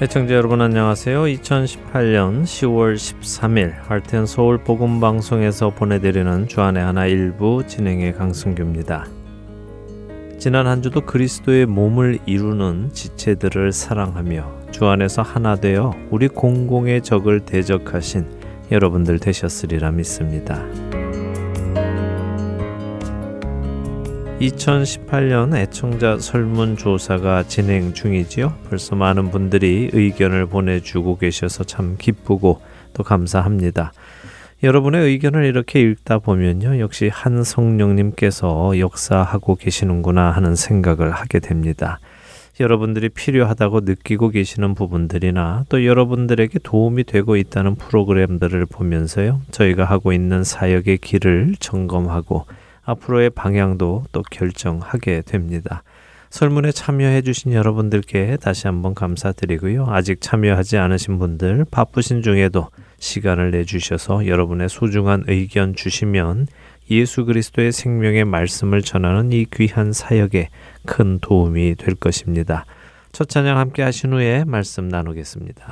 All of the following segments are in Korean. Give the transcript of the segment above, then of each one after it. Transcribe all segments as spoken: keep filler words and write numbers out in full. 애청자 여러분 안녕하세요. 이천십팔년 시월 십삼일 하트앤서울 복음방송에서 보내드리는 주안의 하나 일부 진행의 강승규입니다. 지난 한 주도 그리스도의 몸을 이루는 지체들을 사랑하며 주 안에서 하나 되어 우리 공공의 적을 대적하신 여러분들 되셨으리라 믿습니다. 이천십팔년 애청자 설문조사가 진행 중이지요. 벌써 많은 분들이 의견을 보내주고 계셔서 참 기쁘고 또 감사합니다. 여러분의 의견을 이렇게 읽다 보면요, 역시 한 성령님께서 역사하고 계시는구나 하는 생각을 하게 됩니다. 여러분들이 필요하다고 느끼고 계시는 부분들이나 또 여러분들에게 도움이 되고 있다는 프로그램들을 보면서요, 저희가 하고 있는 사역의 길을 점검하고 앞으로의 방향도 또 결정하게 됩니다. 설문에 참여해 주신 여러분들께 다시 한번 감사드리고요. 아직 참여하지 않으신 분들, 바쁘신 중에도 시간을 내주셔서 여러분의 소중한 의견 주시면 예수 그리스도의 생명의 말씀을 전하는 이 귀한 사역에 큰 도움이 될 것입니다. 첫 찬양 함께 하신 후에 말씀 나누겠습니다.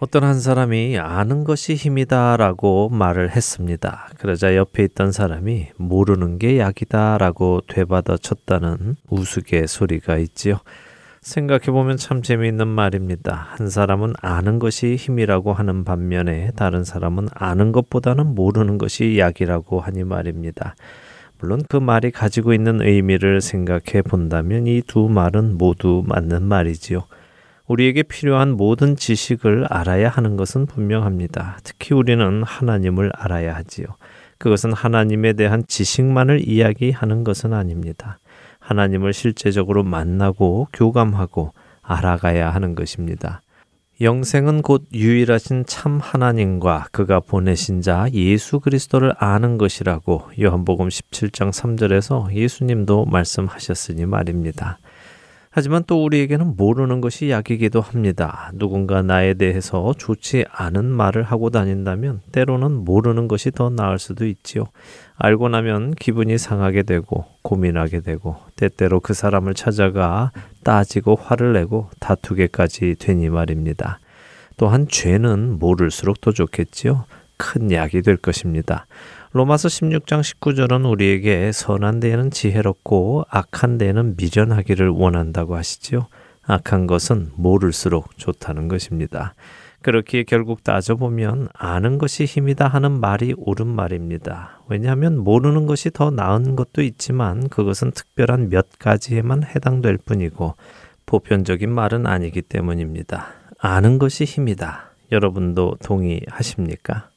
어떤 한 사람이 아는 것이 힘이다 라고 말을 했습니다. 그러자 옆에 있던 사람이 모르는 게 약이다 라고 되받아 쳤다는 우스갯소리가 있지요. 생각해보면 참 재미있는 말입니다. 한 사람은 아는 것이 힘이라고 하는 반면에 다른 사람은 아는 것보다는 모르는 것이 약이라고 하니 말입니다. 물론 그 말이 가지고 있는 의미를 생각해 본다면 이 두 말은 모두 맞는 말이지요. 우리에게 필요한 모든 지식을 알아야 하는 것은 분명합니다. 특히 우리는 하나님을 알아야 하지요. 그것은 하나님에 대한 지식만을 이야기하는 것은 아닙니다. 하나님을 실제적으로 만나고 교감하고 알아가야 하는 것입니다. 영생은 곧 유일하신 참 하나님과 그가 보내신 자 예수 그리스도를 아는 것이라고 요한복음 십칠장 삼절에서 예수님도 말씀하셨으니 말입니다. 하지만 또 우리에게는 모르는 것이 약이기도 합니다. 누군가 나에 대해서 좋지 않은 말을 하고 다닌다면 때로는 모르는 것이 더 나을 수도 있지요. 알고 나면 기분이 상하게 되고 고민하게 되고 때때로 그 사람을 찾아가 따지고 화를 내고 다투게까지 되니 말입니다. 또한 죄는 모를수록 더 좋겠지요. 큰 약이 될 것입니다. 로마서 십육장 십구절은 우리에게 선한 데에는 지혜롭고 악한 데에는 미련하기를 원한다고 하시지요. 악한 것은 모를수록 좋다는 것입니다. 그렇기에 결국 따져보면 아는 것이 힘이다 하는 말이 옳은 말입니다. 왜냐하면 모르는 것이 더 나은 것도 있지만 그것은 특별한 몇 가지에만 해당될 뿐이고 보편적인 말은 아니기 때문입니다. 아는 것이 힘이다. 여러분도 동의하십니까?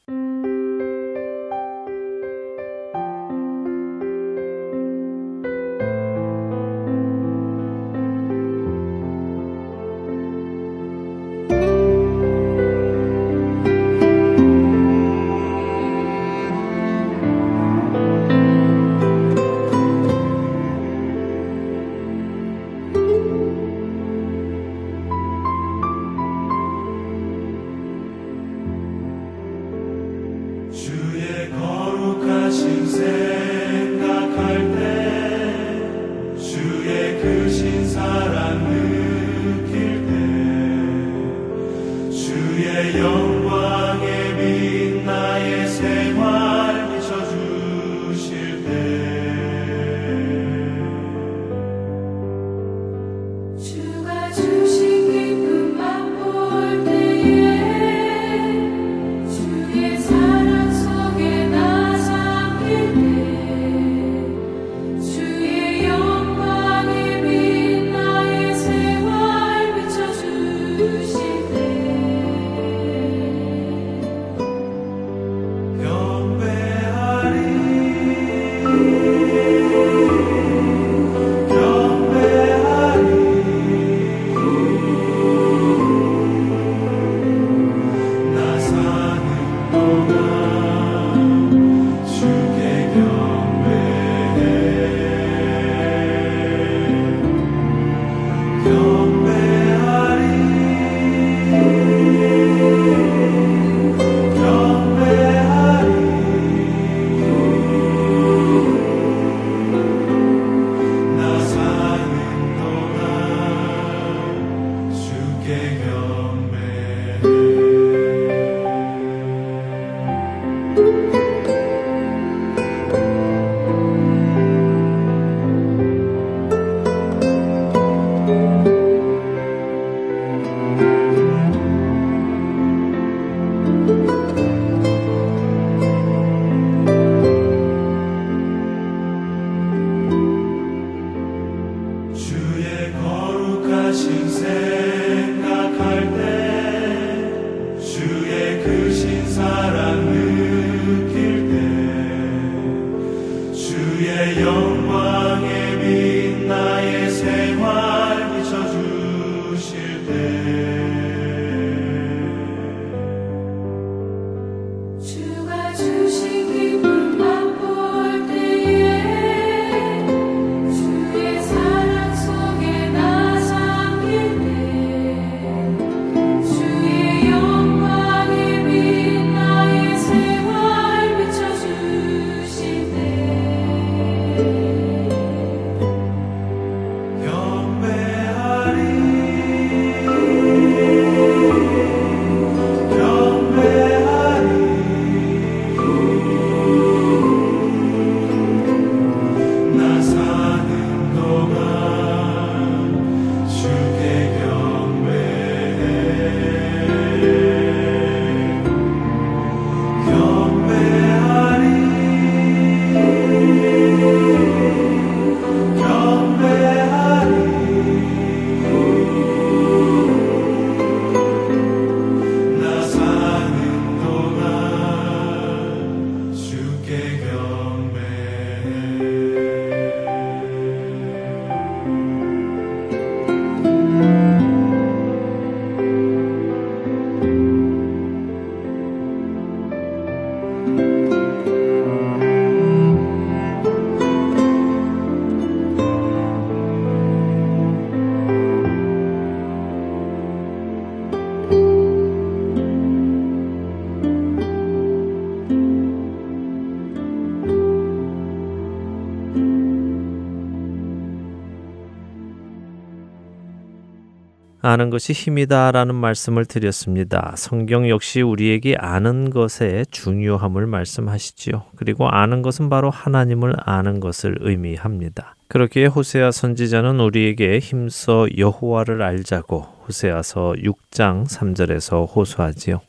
아는 것이 힘이다 라는 말씀을 드렸습니다. 성경 역시 우리에게 아는 것의 중요함을 말씀하시지요. 그리고 아는 것은 바로 하나님을 아는 것을 의미합니다. 그렇기에 호세아 선지자는 우리에게 힘써 여호와를 알자고 호세아서 육 장 삼 절에서 호소하지요.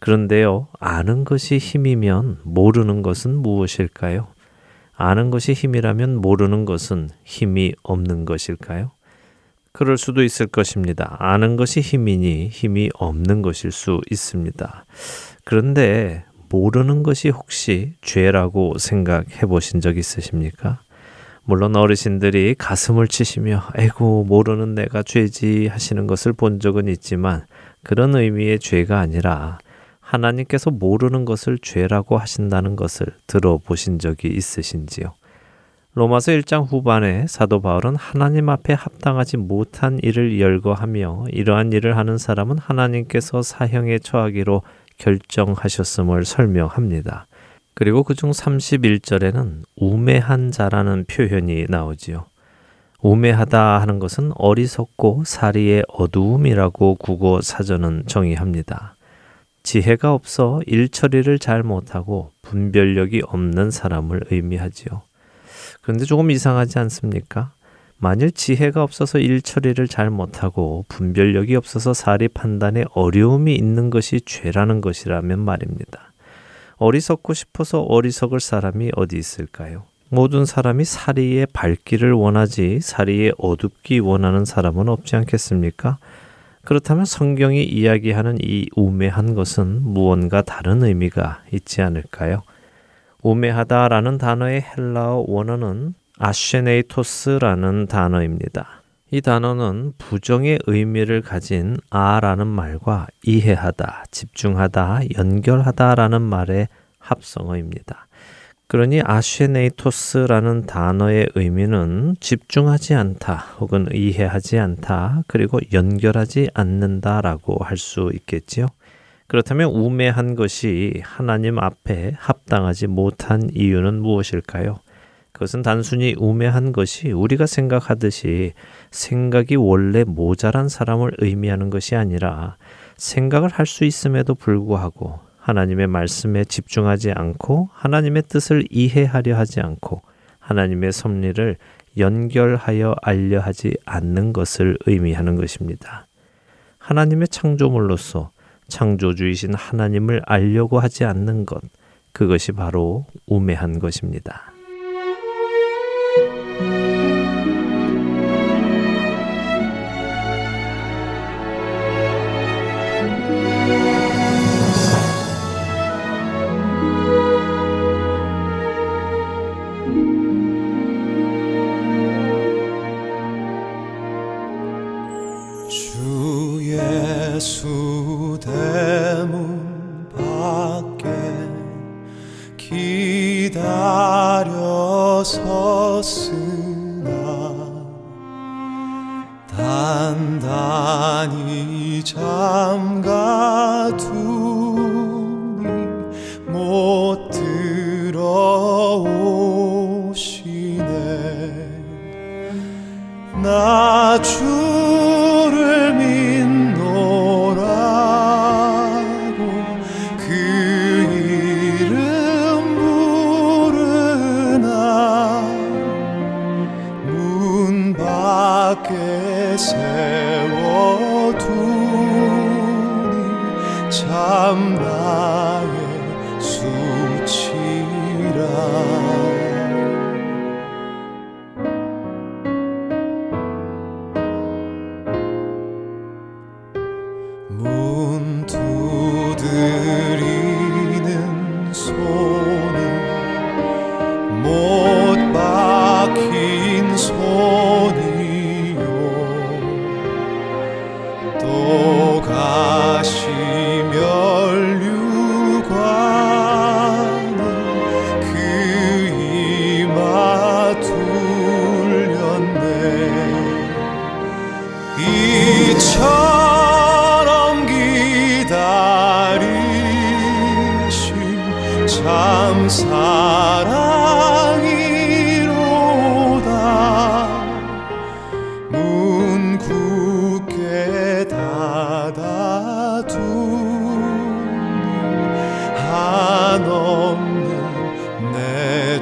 그런데요, 아는 것이 힘이면 모르는 것은 무엇일까요? 아는 것이 힘이라면 모르는 것은 힘이 없는 것일까요? 그럴 수도 있을 것입니다. 아는 것이 힘이니 힘이 없는 것일 수 있습니다. 그런데 모르는 것이 혹시 죄라고 생각해 보신 적 있으십니까? 물론 어르신들이 가슴을 치시며 에고 모르는 내가 죄지 하시는 것을 본 적은 있지만 그런 의미의 죄가 아니라 하나님께서 모르는 것을 죄라고 하신다는 것을 들어보신 적이 있으신지요? 로마서 일 장 후반에 사도 바울은 하나님 앞에 합당하지 못한 일을 열거하며 이러한 일을 하는 사람은 하나님께서 사형에 처하기로 결정하셨음을 설명합니다. 그리고 그중 삼십일 절에는 우매한 자라는 표현이 나오지요. 우매하다 하는 것은 어리석고 사리의 어두움이라고 국어 사전은 정의합니다. 지혜가 없어 일처리를 잘 못하고 분별력이 없는 사람을 의미하지요. 그런데 조금 이상하지 않습니까? 만일 지혜가 없어서 일처리를 잘 못하고 분별력이 없어서 사리 판단에 어려움이 있는 것이 죄라는 것이라면 말입니다. 어리석고 싶어서 어리석을 사람이 어디 있을까요? 모든 사람이 사리의 밝기를 원하지 사리의 어둡기 원하는 사람은 없지 않겠습니까? 그렇다면 성경이 이야기하는 이 우매한 것은 무언가 다른 의미가 있지 않을까요? 우매하다라는 단어의 헬라어 원어는 아쉐네이토스라는 단어입니다. 이 단어는 부정의 의미를 가진 아라는 말과 이해하다, 집중하다, 연결하다라는 말의 합성어입니다. 그러니 아쉐네이토스라는 단어의 의미는 집중하지 않다 혹은 이해하지 않다 그리고 연결하지 않는다라고 할 수 있겠지요. 그렇다면 우매한 것이 하나님 앞에 합당하지 못한 이유는 무엇일까요? 그것은 단순히 우매한 것이 우리가 생각하듯이 생각이 원래 모자란 사람을 의미하는 것이 아니라 생각을 할 수 있음에도 불구하고 하나님의 말씀에 집중하지 않고 하나님의 뜻을 이해하려 하지 않고 하나님의 섭리를 연결하여 알려 하지 않는 것을 의미하는 것입니다. 하나님의 창조물로서 창조주이신 하나님을 알려고 하지 않는 것, 그것이 바로 우매한 것입니다. 수대문 밖에 기다려 섰으나 단단히 잠가두니 못 들어오시네. 나 주를 세워두니 참 나의 수치라. 문 두드리는 손은 못 박힌 손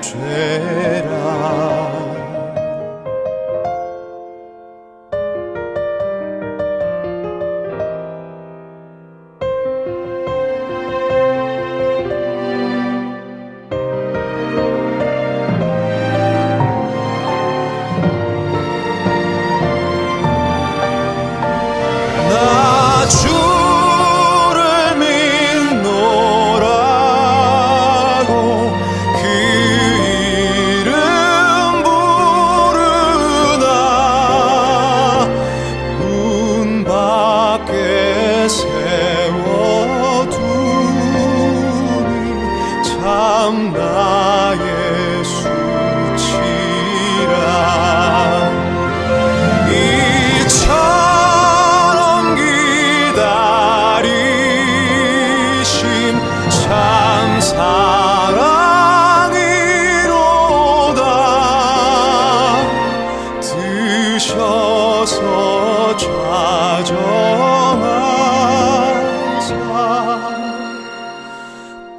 죄라.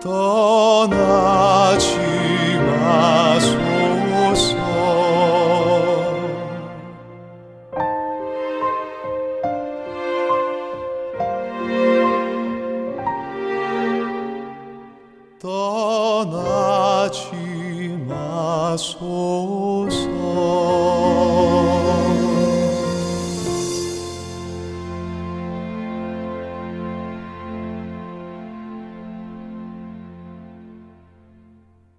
떠나지 마소서. 떠나지 마소서.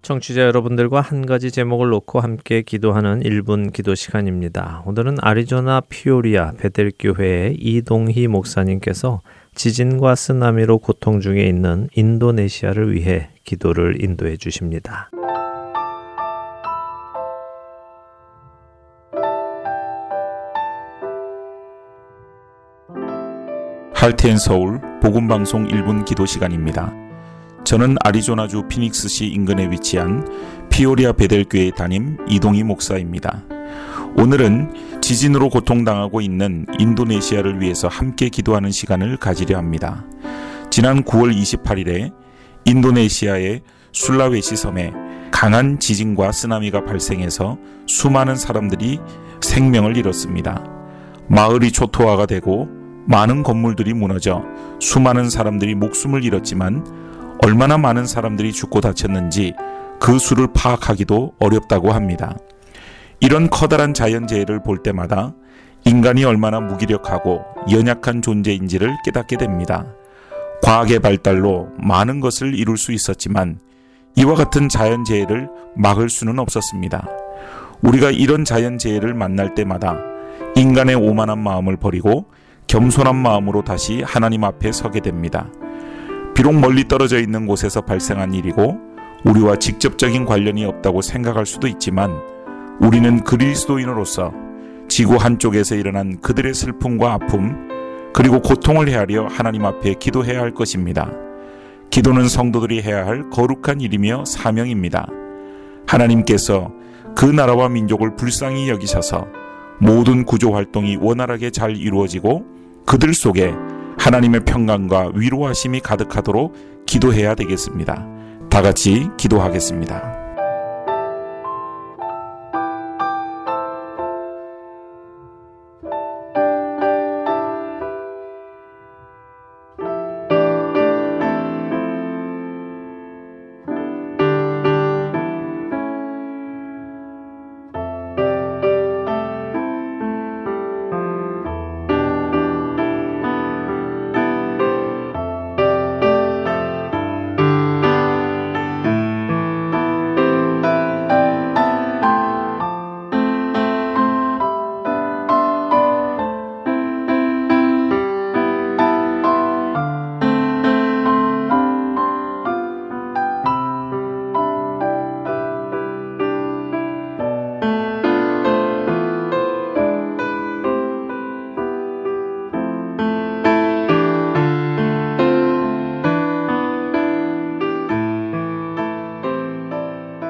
청취자 여러분들과 한 가지 제목을 놓고 함께 기도하는 일 분 기도 시간입니다. 오늘은 아리조나 피오리아 베델교회의 이동희 목사님께서 지진과 쓰나미로 고통 중에 있는 인도네시아를 위해 기도를 인도해 주십니다. 하트앤서울 복음방송 일 분 기도 시간입니다. 저는 아리조나주 피닉스시 인근에 위치한 피오리아 베델교회 담임 이동희 목사입니다. 오늘은 지진으로 고통당하고 있는 인도네시아를 위해서 함께 기도하는 시간을 가지려 합니다. 지난 구월 이십팔일에 인도네시아의 술라웨시 섬에 강한 지진과 쓰나미가 발생해서 수많은 사람들이 생명을 잃었습니다. 마을이 초토화가 되고 많은 건물들이 무너져 수많은 사람들이 목숨을 잃었지만 얼마나 많은 사람들이 죽고 다쳤는지 그 수를 파악하기도 어렵다고 합니다. 이런 커다란 자연재해를 볼 때마다 인간이 얼마나 무기력하고 연약한 존재인지를 깨닫게 됩니다. 과학의 발달로 많은 것을 이룰 수 있었지만 이와 같은 자연재해를 막을 수는 없었습니다. 우리가 이런 자연재해를 만날 때마다 인간의 오만한 마음을 버리고 겸손한 마음으로 다시 하나님 앞에 서게 됩니다. 비록 멀리 떨어져 있는 곳에서 발생한 일이고 우리와 직접적인 관련이 없다고 생각할 수도 있지만 우리는 그리스도인으로서 지구 한쪽에서 일어난 그들의 슬픔과 아픔 그리고 고통을 헤아려 하나님 앞에 기도해야 할 것입니다. 기도는 성도들이 해야 할 거룩한 일이며 사명입니다. 하나님께서 그 나라와 민족을 불쌍히 여기셔서 모든 구조 활동이 원활하게 잘 이루어지고 그들 속에 하나님의 평강과 위로하심이 가득하도록 기도해야 되겠습니다. 다 같이 기도하겠습니다.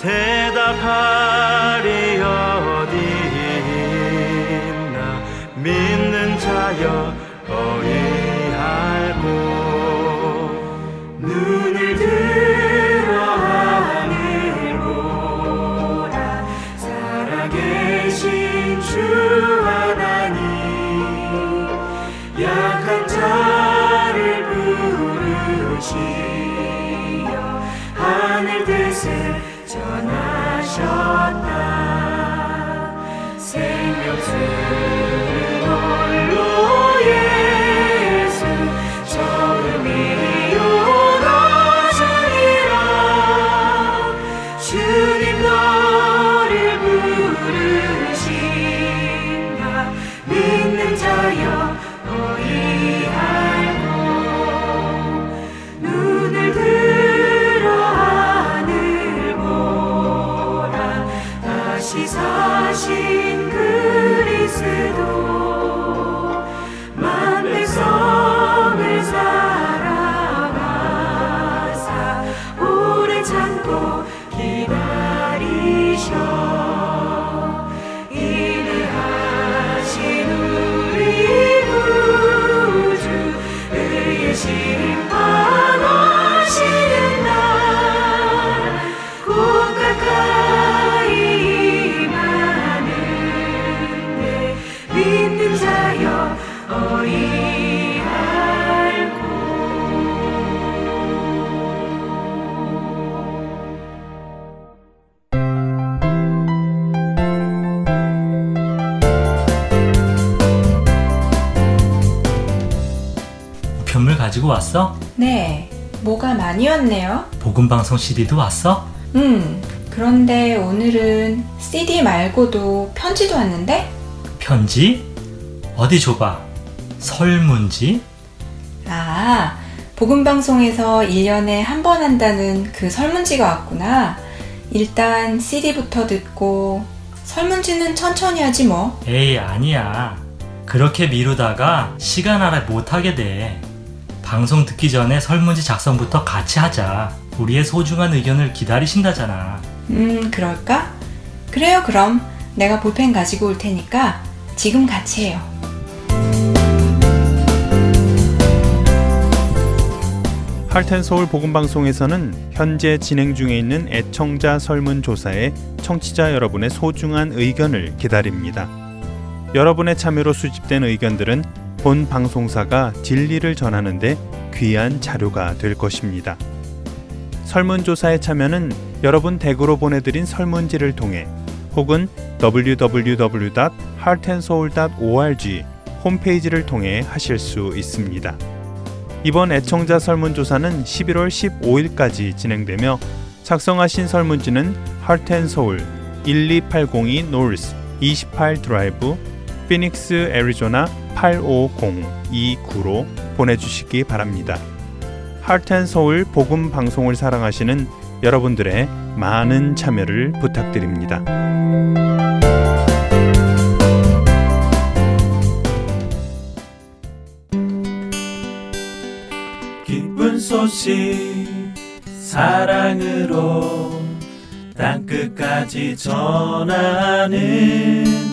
대답하리 어디 믿는 자여 어이할 것. 눈을 들어 하늘 보라 살아계신 주 하나님 약한 자를 부르시어 하늘 뜻을 전하셨다. 생명수 가지고 왔어? 네, 뭐가 많이 왔네요. 복음방송 씨디도 왔어? 음, 그런데 오늘은 씨디 말고도 편지도 왔는데? 편지? 어디 줘봐. 설문지? 아, 복음방송에서 일 년에 한 번 한다는 그 설문지가 왔구나. 일단 씨디부터 듣고 설문지는 천천히 하지 뭐. 에이, 아니야. 그렇게 미루다가 시간 알아 못하게 돼. 방송 듣기 전에 설문지 작성부터 같이 하자. 우리의 소중한 의견을 기다리신다잖아. 음, 그럴까? 그래요, 그럼. 내가 볼펜 가지고 올 테니까 지금 같이 해요. 하트앤서울 복음방송에서는 현재 진행 중에 있는 애청자 설문조사에 청취자 여러분의 소중한 의견을 기다립니다. 여러분의 참여로 수집된 의견들은 본 방송사가 진리를 전하는 데 귀한 자료가 될 것입니다. 설문조사에 참여는 여러분 댁으로 보내드린 설문지를 통해 혹은 더블유 더블유 더블유 닷 하트앤소울 닷 오알지 홈페이지를 통해 하실 수 있습니다. 이번 애청자 설문조사는 십일월 십오일까지 진행되며 작성하신 설문지는 Heart and Soul 일이팔공이 North 이십팔 Drive 피닉스 애리조나 팔오공이구로 보내주시기 바랍니다. 하트앤서울 복음방송을 사랑하시는 여러분들의 많은 참여를 부탁드립니다. 기쁜 소식 사랑으로 땅끝까지 전하는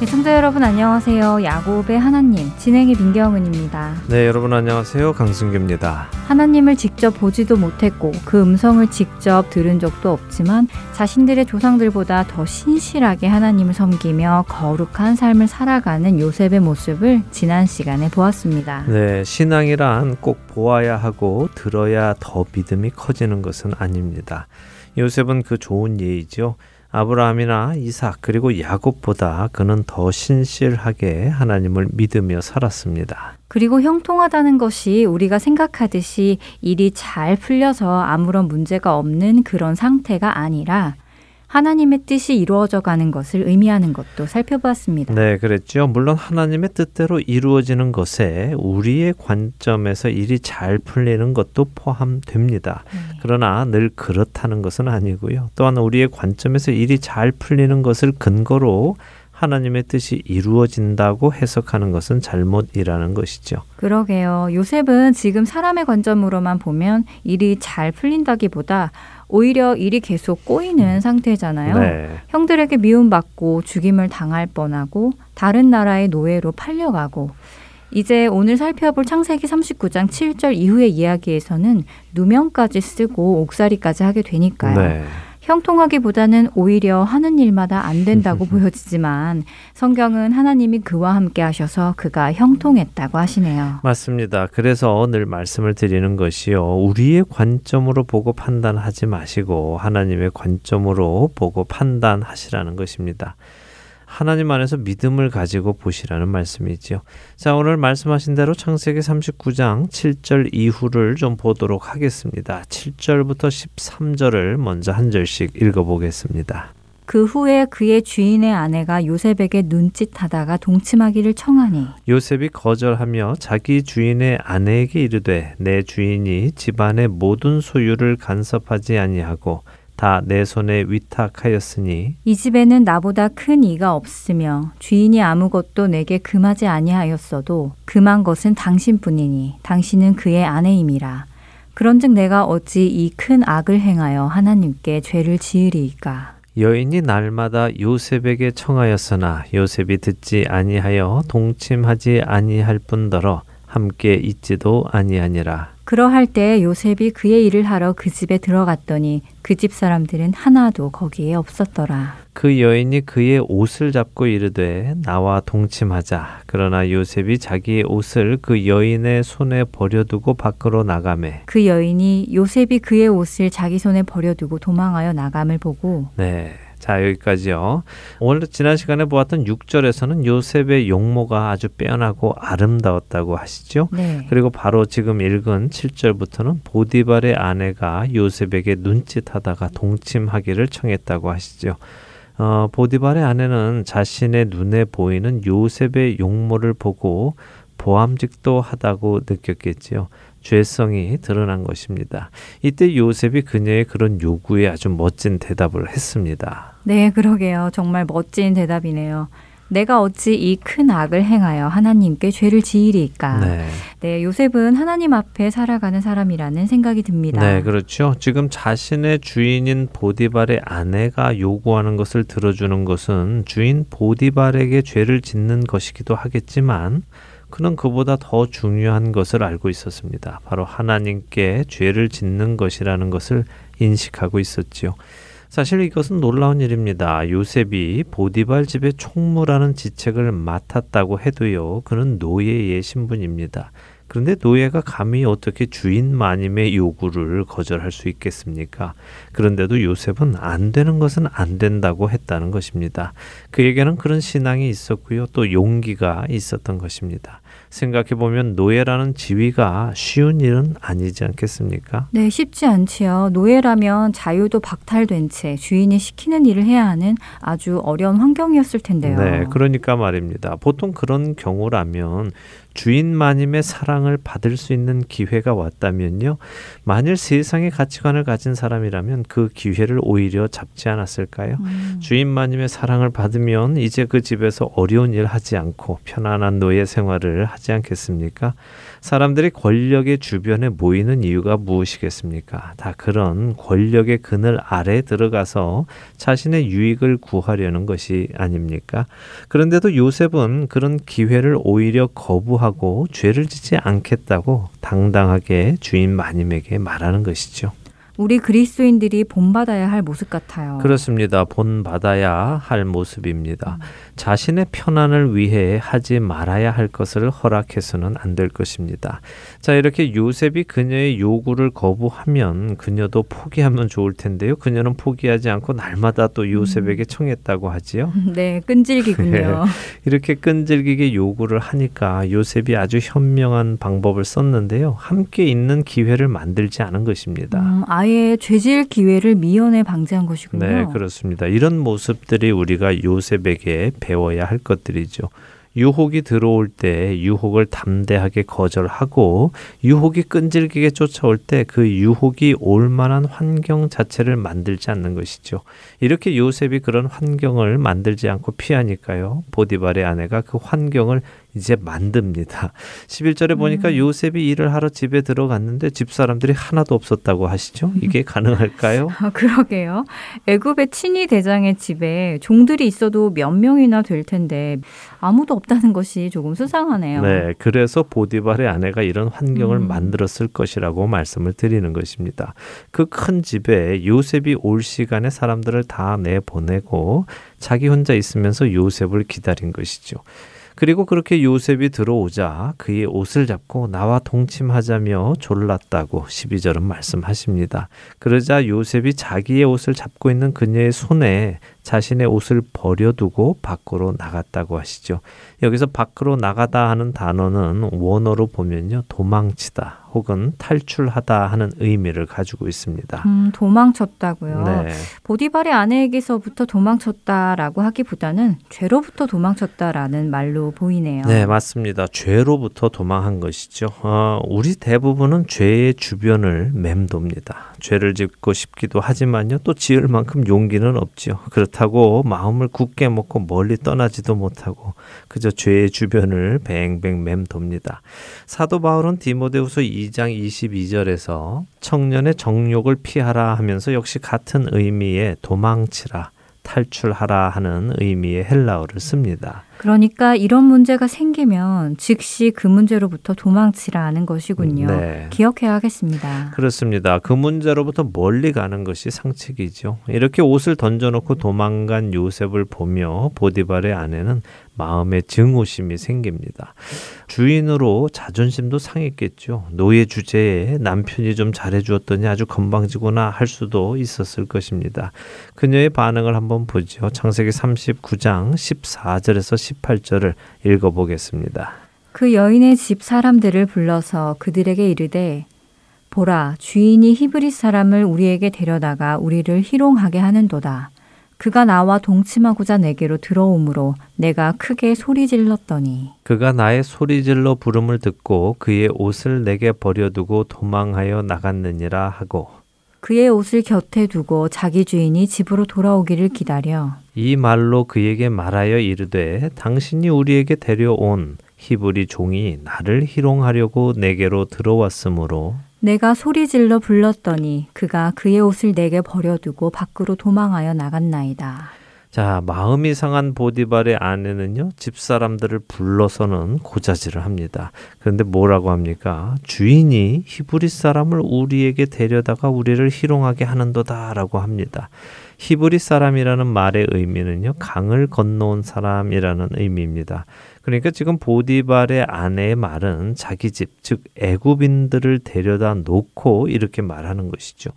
시청자 여러분 안녕하세요. 야곱의 하나님 진행의 민경은입니다. 네, 여러분 안녕하세요. 강승규입니다. 하나님을 직접 보지도 못했고 그 음성을 직접 들은 적도 없지만 자신들의 조상들보다 더 신실하게 하나님을 섬기며 거룩한 삶을 살아가는 요셉의 모습을 지난 시간에 보았습니다. 네, 신앙이란 꼭 보아야 하고 들어야 더 믿음이 커지는 것은 아닙니다. 요셉은 그 좋은 예이죠. 아브라함이나 이삭 그리고 야곱보다 그는 더 신실하게 하나님을 믿으며 살았습니다. 그리고 형통하다는 것이 우리가 생각하듯이 일이 잘 풀려서 아무런 문제가 없는 그런 상태가 아니라 하나님의 뜻이 이루어져 가는 것을 의미하는 것도 살펴보았습니다. 네, 그랬죠. 물론 하나님의 뜻대로 이루어지는 것에 우리의 관점에서 일이 잘 풀리는 것도 포함됩니다. 네. 그러나 늘 그렇다는 것은 아니고요. 또한 우리의 관점에서 일이 잘 풀리는 것을 근거로 하나님의 뜻이 이루어진다고 해석하는 것은 잘못이라는 것이죠. 그러게요. 요셉은 지금 사람의 관점으로만 보면 일이 잘 풀린다기보다 오히려 일이 계속 꼬이는 상태잖아요. 네. 형들에게 미움받고 죽임을 당할 뻔하고 다른 나라의 노예로 팔려가고 이제 오늘 살펴볼 창세기 삼십구 장 칠 절 이후의 이야기에서는 누명까지 쓰고 옥살이까지 하게 되니까요. 네. 형통하기보다는 오히려 하는 일마다 안 된다고 보여지지만 성경은 하나님이 그와 함께 하셔서 그가 형통했다고 하시네요. 맞습니다. 그래서 늘 말씀을 드리는 것이요. 우리의 관점으로 보고 판단하지 마시고 하나님의 관점으로 보고 판단하시라는 것입니다. 하나님 안에서 믿음을 가지고 보시라는 말씀이지요. 자, 오늘 말씀하신 대로 창세기 삼십구 장 칠 절 이후를 좀 보도록 하겠습니다. 칠 절부터 십삼 절을 먼저 한 절씩 읽어보겠습니다. 그 후에 그의 주인의 아내가 요셉에게 눈짓하다가 동침하기를 청하니 요셉이 거절하며 자기 주인의 아내에게 이르되 내 주인이 집안의 모든 소유를 간섭하지 아니하고 다 내 손에 위탁하였으니 이 집에는 나보다 큰 이가 없으며 주인이 아무것도 내게 금하지 아니하였어도 금한 것은 당신뿐이니 당신은 그의 아내임이라. 그런즉 내가 어찌 이 큰 악을 행하여 하나님께 죄를 지으리이까. 여인이 날마다 요셉에게 청하였으나 요셉이 듣지 아니하여 동침하지 아니할 뿐더러 함께 있지도 아니하니라. 그러할 때 요셉이 그의 일을 하러 그 집에 들어갔더니 그 집 사람들은 하나도 거기에 없었더라. 그 여인이 그의 옷을 잡고 이르되 나와 동침하자. 그러나 요셉이 자기의 옷을 그 여인의 손에 버려두고 밖으로 나가매 그 여인이 요셉이 그의 옷을 자기 손에 버려두고 도망하여 나감을 보고. 네. 자, 여기까지요. 오늘 지난 시간에 보았던 육 절에서는 요셉의 용모가 아주 빼어나고 아름다웠다고 하시죠. 네. 그리고 바로 지금 읽은 칠 절부터는 보디발의 아내가 요셉에게 눈짓하다가 동침하기를 청했다고 하시죠. 어, 보디발의 아내는 자신의 눈에 보이는 요셉의 용모를 보고 보암직도 하다고 느꼈겠지요. 죄성이 드러난 것입니다. 이때 요셉이 그녀의 그런 요구에 아주 멋진 대답을 했습니다. 네, 그러게요. 정말 멋진 대답이네요. 내가 어찌 이 큰 악을 행하여 하나님께 죄를 지으리까. 네. 네, 요셉은 하나님 앞에 살아가는 사람이라는 생각이 듭니다. 네, 그렇죠. 지금 자신의 주인인 보디발의 아내가 요구하는 것을 들어주는 것은 주인 보디발에게 죄를 짓는 것이기도 하겠지만 그는 그보다 더 중요한 것을 알고 있었습니다. 바로 하나님께 죄를 짓는 것이라는 것을 인식하고 있었지요. 사실 이것은 놀라운 일입니다. 요셉이 보디발 집의 총무라는 지책을 맡았다고 해도요. 그는 노예의 신분입니다. 그런데 노예가 감히 어떻게 주인 마님의 요구를 거절할 수 있겠습니까? 그런데도 요셉은 안 되는 것은 안 된다고 했다는 것입니다. 그에게는 그런 신앙이 있었고요. 또 용기가 있었던 것입니다. 생각해보면 노예라는 지위가 쉬운 일은 아니지 않겠습니까? 네, 쉽지 않지요. 노예라면 자유도 박탈된 채 주인이 시키는 일을 해야 하는 아주 어려운 환경이었을 텐데요. 네, 그러니까 말입니다. 보통 그런 경우라면 주인 마님의 사랑을 받을 수 있는 기회가 왔다면요, 만일 세상의 가치관을 가진 사람이라면 그 기회를 오히려 잡지 않았을까요? 음. 주인 마님의 사랑을 받으면 이제 그 집에서 어려운 일 하지 않고 편안한 노예 생활을 하지 않겠습니까? 사람들이 권력의 주변에 모이는 이유가 무엇이겠습니까? 다 그런 권력의 그늘 아래 들어가서 자신의 유익을 구하려는 것이 아닙니까? 그런데도 요셉은 그런 기회를 오히려 거부하고 죄를 짓지 않겠다고 당당하게 주인 마님에게 말하는 것이죠. 우리 그리스도인들이 본받아야 할 모습 같아요. 그렇습니다. 본받아야 할 모습입니다. 음. 자신의 편안을 위해 하지 말아야 할 것을 허락해서는 안 될 것입니다. 자, 이렇게 요셉이 그녀의 요구를 거부하면 그녀도 포기하면 좋을 텐데요. 그녀는 포기하지 않고 날마다 또 요셉에게 청했다고 하지요. 네, 끈질기군요. 이렇게 끈질기게 요구를 하니까 요셉이 아주 현명한 방법을 썼는데요. 함께 있는 기회를 만들지 않은 것입니다. 음, 아예 죄질 기회를 미연에 방지한 것이군요. 네, 그렇습니다. 이런 모습들이 우리가 요셉에게 배워야 할 것들이죠. 유혹이 들어올 때 유혹을 담대하게 거절하고, 유혹이 끈질기게 쫓아올 때 그 유혹이 올 만한 환경 자체를 만들지 않는 것이죠. 이렇게 요셉이 그런 환경을 만들지 않고 피하니까요, 보디발의 아내가 그 환경을 이제 만듭니다. 십일 절에 음. 보니까 요셉이 일을 하러 집에 들어갔는데 집사람들이 하나도 없었다고 하시죠. 이게 가능할까요? 아, 그러게요. 애굽의 친위 대장의 집에 종들이 있어도 몇 명이나 될 텐데 아무도 없다는 것이 조금 수상하네요. 네, 그래서 보디발의 아내가 이런 환경을 음. 만들었을 것이라고 말씀을 드리는 것입니다. 그 큰 집에 요셉이 올 시간에 사람들을 다 내보내고 자기 혼자 있으면서 요셉을 기다린 것이죠. 그리고 그렇게 요셉이 들어오자 그의 옷을 잡고 나와 동침하자며 졸랐다고 십이 절은 말씀하십니다. 그러자 요셉이 자기의 옷을 잡고 있는 그녀의 손에 자신의 옷을 버려두고 밖으로 나갔다고 하시죠. 여기서 밖으로 나가다 하는 단어는 원어로 보면요, 도망치다 혹은 탈출하다 하는 의미를 가지고 있습니다. 음, 도망쳤다고요. 네. 보디발의 아내에게서부터 도망쳤다라고 하기보다는 죄로부터 도망쳤다라는 말로 보이네요. 네, 맞습니다. 죄로부터 도망한 것이죠. 어, 우리 대부분은 죄의 주변을 맴돕니다. 죄를 짓고 싶기도 하지만요, 또 지을 만큼 용기는 없죠. 그렇다고 마음을 굳게 먹고 멀리 떠나지도 못하고 그저 죄의 주변을 뱅뱅 맴돕니다. 사도 바울은 디모데후서 이 장 이십이 절에서 청년의 정욕을 피하라 하면서 역시 같은 의미의 도망치라, 탈출하라 하는 의미의 헬라어를 씁니다. 그러니까 이런 문제가 생기면 즉시 그 문제로부터 도망치라는 것이군요. 네. 기억해야 하겠습니다. 그렇습니다. 그 문제로부터 멀리 가는 것이 상책이죠. 이렇게 옷을 던져놓고 도망간 요셉을 보며 보디발의 아내는 마음의 증오심이 생깁니다. 주인으로 자존심도 상했겠죠. 노예 주제에 남편이 좀 잘해주었더니 아주 건방지구나 할 수도 있었을 것입니다. 그녀의 반응을 한번 보죠. 창세기 삼십구 장 십사 절에서 십팔 절을 읽어보겠습니다. 그 여인의 집 사람들을 불러서 그들에게 이르되, 보라, 주인이 히브리 사람을 우리에게 데려다가 우리를 희롱하게 하는도다. 그가 나와 동침하고자 내게로 들어오므로 내가 크게 소리질렀더니, 그가 나의 소리질러 부름을 듣고 그의 옷을 내게 버려두고 도망하여 나갔느니라 하고, 그의 옷을 곁에 두고 자기 주인이 집으로 돌아오기를 기다려 이 말로 그에게 말하여 이르되, 당신이 우리에게 데려온 히브리 종이 나를 희롱하려고 내게로 들어왔으므로 내가 소리질러 불렀더니 그가 그의 옷을 내게 버려두고 밖으로 도망하여 나갔나이다. 자, 마음이 상한 보디발의 아내는요, 집사람들을 불러서는 고자질을 합니다. 그런데 뭐라고 합니까? 주인이 히브리 사람을 우리에게 데려다가 우리를 희롱하게 하는도다 라고 합니다. 히브리 사람이라는 말의 의미는요, 강을 건너온 사람이라는 의미입니다. 그러니까 지금 보디발의 아내의 말은 자기 집, 즉 애굽인들을 데려다 놓고 이렇게 말하는 것이죠.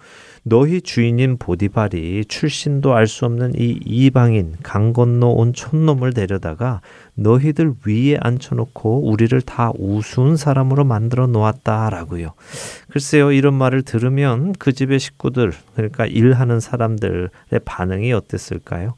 너희 주인인 보디발이 출신도 알 수 없는 이 이방인, 강 건너온 촌놈을 데려다가 너희들 위에 앉혀놓고 우리를 다 우스운 사람으로 만들어 놓았다라고요. 글쎄요, 이런 말을 들으면 그 집의 식구들, 그러니까 일하는 사람들의 반응이 어땠을까요?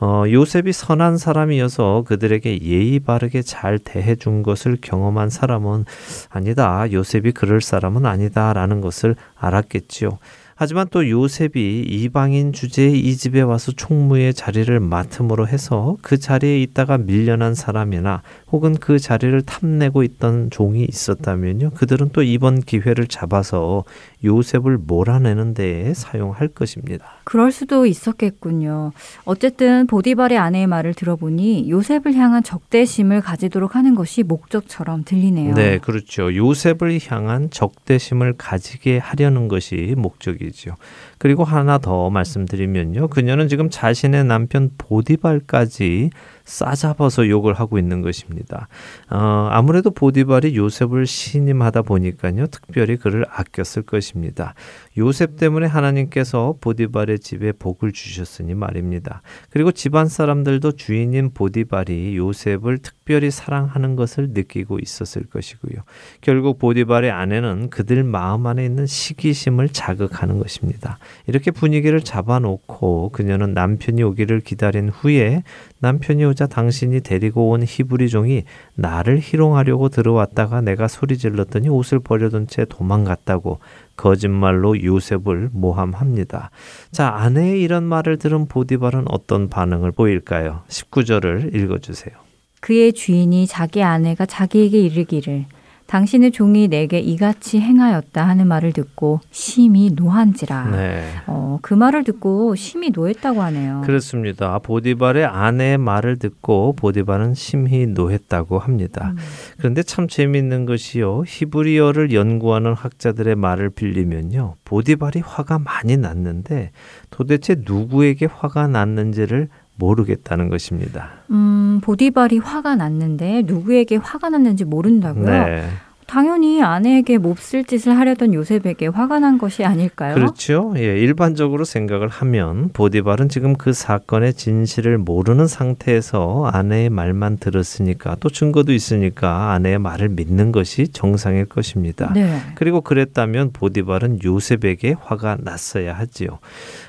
어, 요셉이 선한 사람이어서 그들에게 예의 바르게 잘 대해준 것을 경험한 사람은 아니다. 요셉이 그럴 사람은 아니다라는 것을 알았겠지요. 하지만 또 요셉이 이방인 주제의 이 집에 와서 총무의 자리를 맡음으로 해서 그 자리에 있다가 밀려난 사람이나 혹은 그 자리를 탐내고 있던 종이 있었다면요. 그들은 또 이번 기회를 잡아서 요셉을 몰아내는 데에 사용할 것입니다. 그럴 수도 있었겠군요. 어쨌든 보디발의 아내의 말을 들어보니 요셉을 향한 적대심을 가지도록 하는 것이 목적처럼 들리네요. 네, 그렇죠. 요셉을 향한 적대심을 가지게 하려는 것이 목적이죠. 그리고 하나 더 말씀드리면요. 그녀는 지금 자신의 남편 보디발까지 싸잡아서 욕을 하고 있는 것입니다. 어, 아무래도 보디발이 요셉을 신임하다 보니까요. 특별히 그를 아꼈을 것입니다. 요셉 때문에 하나님께서 보디발의 집에 복을 주셨으니 말입니다. 그리고 집안 사람들도 주인인 보디발이 요셉을 특별히 사랑하는 것을 느끼고 있었을 것이고요. 결국 보디발의 아내는 그들 마음 안에 있는 시기심을 자극하는 것입니다. 이렇게 분위기를 잡아놓고 그녀는 남편이 오기를 기다린 후에 남편이 오자 당신이 데리고 온 히브리 종이 나를 희롱하려고 들어왔다가 내가 소리 질렀더니 옷을 버려둔 채 도망갔다고 거짓말로 요셉을 모함합니다. 자, 아내의 이런 말을 들은 보디발은 어떤 반응을 보일까요? 십구 절을 읽어주세요. 그의 주인이 자기 아내가 자기에게 이르기를 당신의 종이 내게 이같이 행하였다 하는 말을 듣고 심히 노한지라. 네. 어, 그 말을 듣고 심히 노했다고 하네요. 그렇습니다. 보디발의 아내의 말을 듣고 보디발은 심히 노했다고 합니다. 음. 그런데 참 재미있는 것이요. 히브리어를 연구하는 학자들의 말을 빌리면요. 보디발이 화가 많이 났는데 도대체 누구에게 화가 났는지를 모르겠다는 것입니다. 음, 보디발이 화가 났는데 누구에게 화가 났는지 모른다고요? 네. 당연히 아내에게 몹쓸 짓을 하려던 요셉에게 화가 난 것이 아닐까요? 그렇죠. 예, 일반적으로 생각을 하면 보디발은 지금 그 사건의 진실을 모르는 상태에서 아내의 말만 들었으니까 또 증거도 있으니까 아내의 말을 믿는 것이 정상일 것입니다. 네. 그리고 그랬다면 보디발은 요셉에게 화가 났어야 하지요.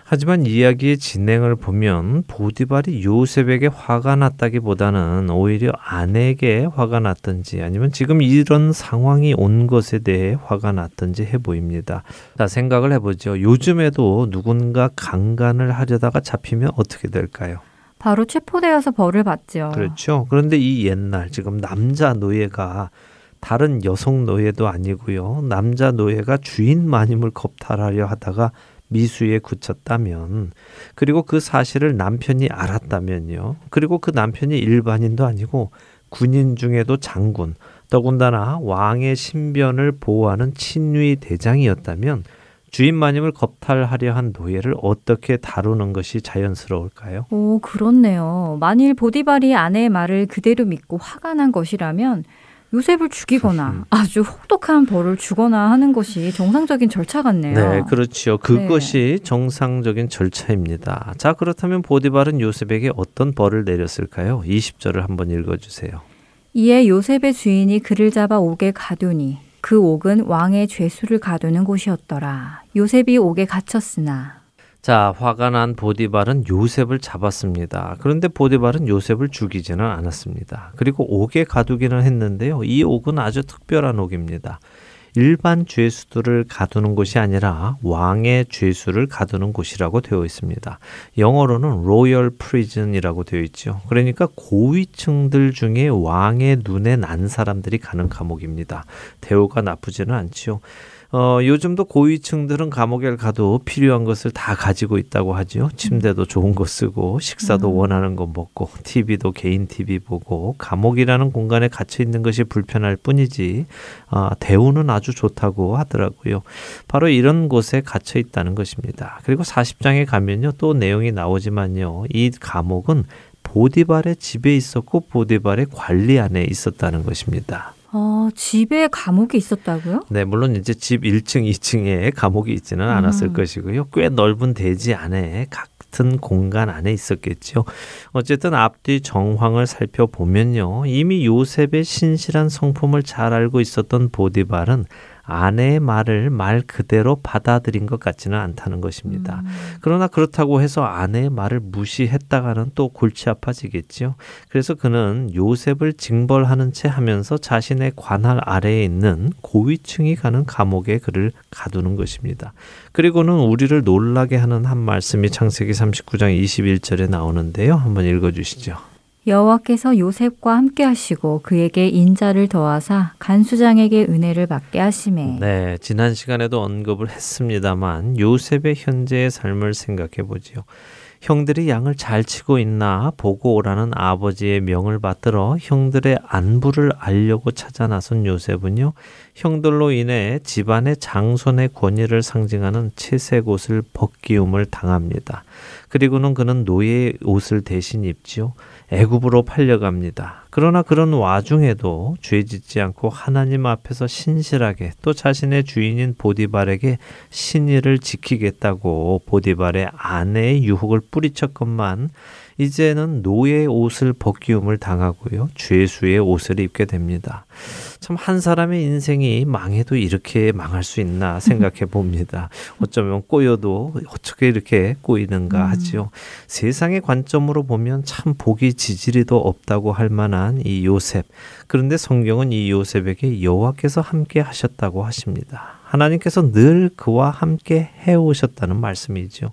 하지만 이야기의 진행을 보면 보디발이 요셉에게 화가 났다기보다는 오히려 아내에게 화가 났든지 아니면 지금 이런 상황이 온 것에 대해 화가 났든지 해 보입니다. 자, 생각을 해보죠. 요즘에도 누군가 강간을 하려다가 잡히면 어떻게 될까요? 바로 체포되어서 벌을 받죠. 그렇죠. 그런데 이 옛날 지금 남자 노예가 다른 여성 노예도 아니고요. 남자 노예가 주인 마님을 겁탈하려 하다가 미수에 그쳤다면 그리고 그 사실을 남편이 알았다면요. 그리고 그 남편이 일반인도 아니고 군인 중에도 장군, 더군다나 왕의 신변을 보호하는 친위 대장이었다면 주인 마님을 겁탈하려 한 노예를 어떻게 다루는 것이 자연스러울까요? 오, 그렇네요. 만일 보디발이 아내의 말을 그대로 믿고 화가 난 것이라면 요셉을 죽이거나 아주 혹독한 벌을 주거나 하는 것이 정상적인 절차 같네요. 네, 그렇죠. 그것이 네. 정상적인 절차입니다. 자, 그렇다면 보디발은 요셉에게 어떤 벌을 내렸을까요? 이십 절을 한번 읽어주세요. 이에 요셉의 주인이 그를 잡아 옥에 가두니 그 옥은 왕의 죄수를 가두는 곳이었더라. 요셉이 옥에 갇혔으나. 자, 화가 난 보디발은 요셉을 잡았습니다. 그런데 보디발은 요셉을 죽이지는 않았습니다. 그리고 옥에 가두기는 했는데요. 이 옥은 아주 특별한 옥입니다. 일반 죄수들을 가두는 곳이 아니라 왕의 죄수를 가두는 곳이라고 되어 있습니다. 영어로는 로열 프리즌이라고 되어 있죠. 그러니까 고위층들 중에 왕의 눈에 난 사람들이 가는 감옥입니다. 대우가 나쁘지는 않지요. 어, 요즘도 고위층들은 감옥에 가도 필요한 것을 다 가지고 있다고 하죠. 침대도 좋은 거 쓰고 식사도 음. 원하는 거 먹고 티비도 개인 티비 보고 감옥이라는 공간에 갇혀 있는 것이 불편할 뿐이지 아, 대우는 아주 좋다고 하더라고요. 바로 이런 곳에 갇혀 있다는 것입니다. 그리고 사십 장에 가면요. 또 내용이 나오지만요. 이 감옥은 보디발의 집에 있었고 보디발의 관리 안에 있었다는 것입니다. 어, 집에 감옥이 있었다고요? 네, 물론 이제 집 일 층, 이 층에 감옥이 있지는 않았을 음. 것이고요. 꽤 넓은 대지 안에 같은 공간 안에 있었겠죠. 어쨌든 앞뒤 정황을 살펴보면요. 이미 요셉의 신실한 성품을 잘 알고 있었던 보디발은 아내의 말을 말 그대로 받아들인 것 같지는 않다는 것입니다. 음. 그러나 그렇다고 해서 아내의 말을 무시했다가는 또 골치 아파지겠지요. 그래서 그는 요셉을 징벌하는 채 하면서 자신의 관할 아래에 있는 고위층이 가는 감옥에 그를 가두는 것입니다. 그리고는 우리를 놀라게 하는 한 말씀이 창세기 삼십구 장 이십일 절에 나오는데요. 한번 읽어주시죠. 여호와께서 요셉과 함께 하시고 그에게 인자를 더하사 간수장에게 은혜를 받게 하시매. 네, 지난 시간에도 언급을 했습니다만 요셉의 현재의 삶을 생각해 보지요. 형들이 양을 잘 치고 있나 보고 오라는 아버지의 명을 받들어 형들의 안부를 알려고 찾아 나선 요셉은요, 형들로 인해 집안의 장손의 권위를 상징하는 채색 옷을 벗기움을 당합니다. 그리고는 그는 노예의 옷을 대신 입지요. 애굽으로 팔려갑니다. 그러나 그런 와중에도 죄짓지 않고 하나님 앞에서 신실하게 또 자신의 주인인 보디발에게 신의를 지키겠다고 보디발의 아내의 유혹을 뿌리쳤건만 이제는 노예의 옷을 벗기움을 당하고요, 죄수의 옷을 입게 됩니다. 참 한 사람의 인생이 망해도 이렇게 망할 수 있나 생각해 봅니다. 어쩌면 꼬여도 어떻게 이렇게 꼬이는가 하지요. 세상의 관점으로 보면 참 복이 지지리도 없다고 할 만한 이 요셉. 그런데 성경은 이 요셉에게 여호와께서 함께 하셨다고 하십니다. 하나님께서 늘 그와 함께 해오셨다는 말씀이죠.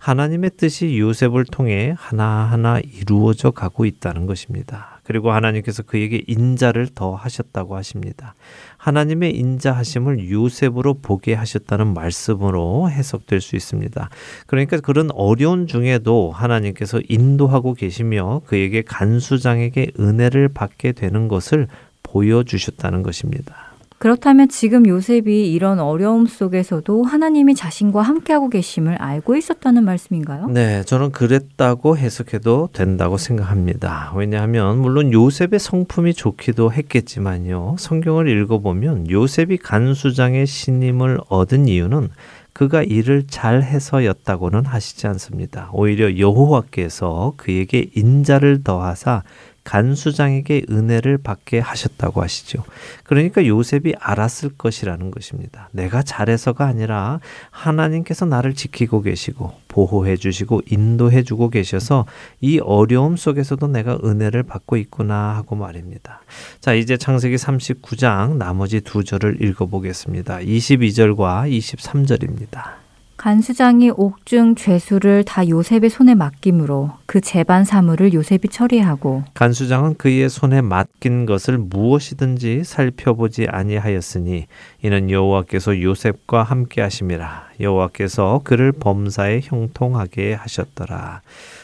하나님의 뜻이 요셉을 통해 하나하나 이루어져 가고 있다는 것입니다. 그리고 하나님께서 그에게 인자를 더 하셨다고 하십니다. 하나님의 인자하심을 요셉으로 보게 하셨다는 말씀으로 해석될 수 있습니다. 그러니까 그런 어려운 중에도 하나님께서 인도하고 계시며 그에게 간수장에게 은혜를 받게 되는 것을 보여주셨다는 것입니다. 그렇다면 지금 요셉이 이런 어려움 속에서도 하나님이 자신과 함께하고 계심을 알고 있었다는 말씀인가요? 네, 저는 그랬다고 해석해도 된다고 생각합니다. 왜냐하면 물론 요셉의 성품이 좋기도 했겠지만요. 성경을 읽어보면 요셉이 간수장의 신임을 얻은 이유는 그가 일을 잘해서였다고는 하시지 않습니다. 오히려 여호와께서 그에게 인자를 더하사 간수장에게 은혜를 받게 하셨다고 하시죠. 그러니까 요셉이 알았을 것이라는 것입니다. 내가 잘해서가 아니라 하나님께서 나를 지키고 계시고 보호해 주시고 인도해 주고 계셔서 이 어려움 속에서도 내가 은혜를 받고 있구나 하고 말입니다. 자, 이제 창세기 삼십구 장 나머지 두 절을 읽어보겠습니다. 이십이 절과 이십삼 절입니다. 간수장이 옥중 죄수를 다 요셉의 손에 맡김으로 그 재반 사물을 요셉이 처리하고 간수장은 그의 손에 맡긴 것을 무엇이든지 살펴보지 아니하였으니 이는 여호와께서 요셉과 함께 하심이라. 여호와께서 그를 범사에 형통하게 하셨더라.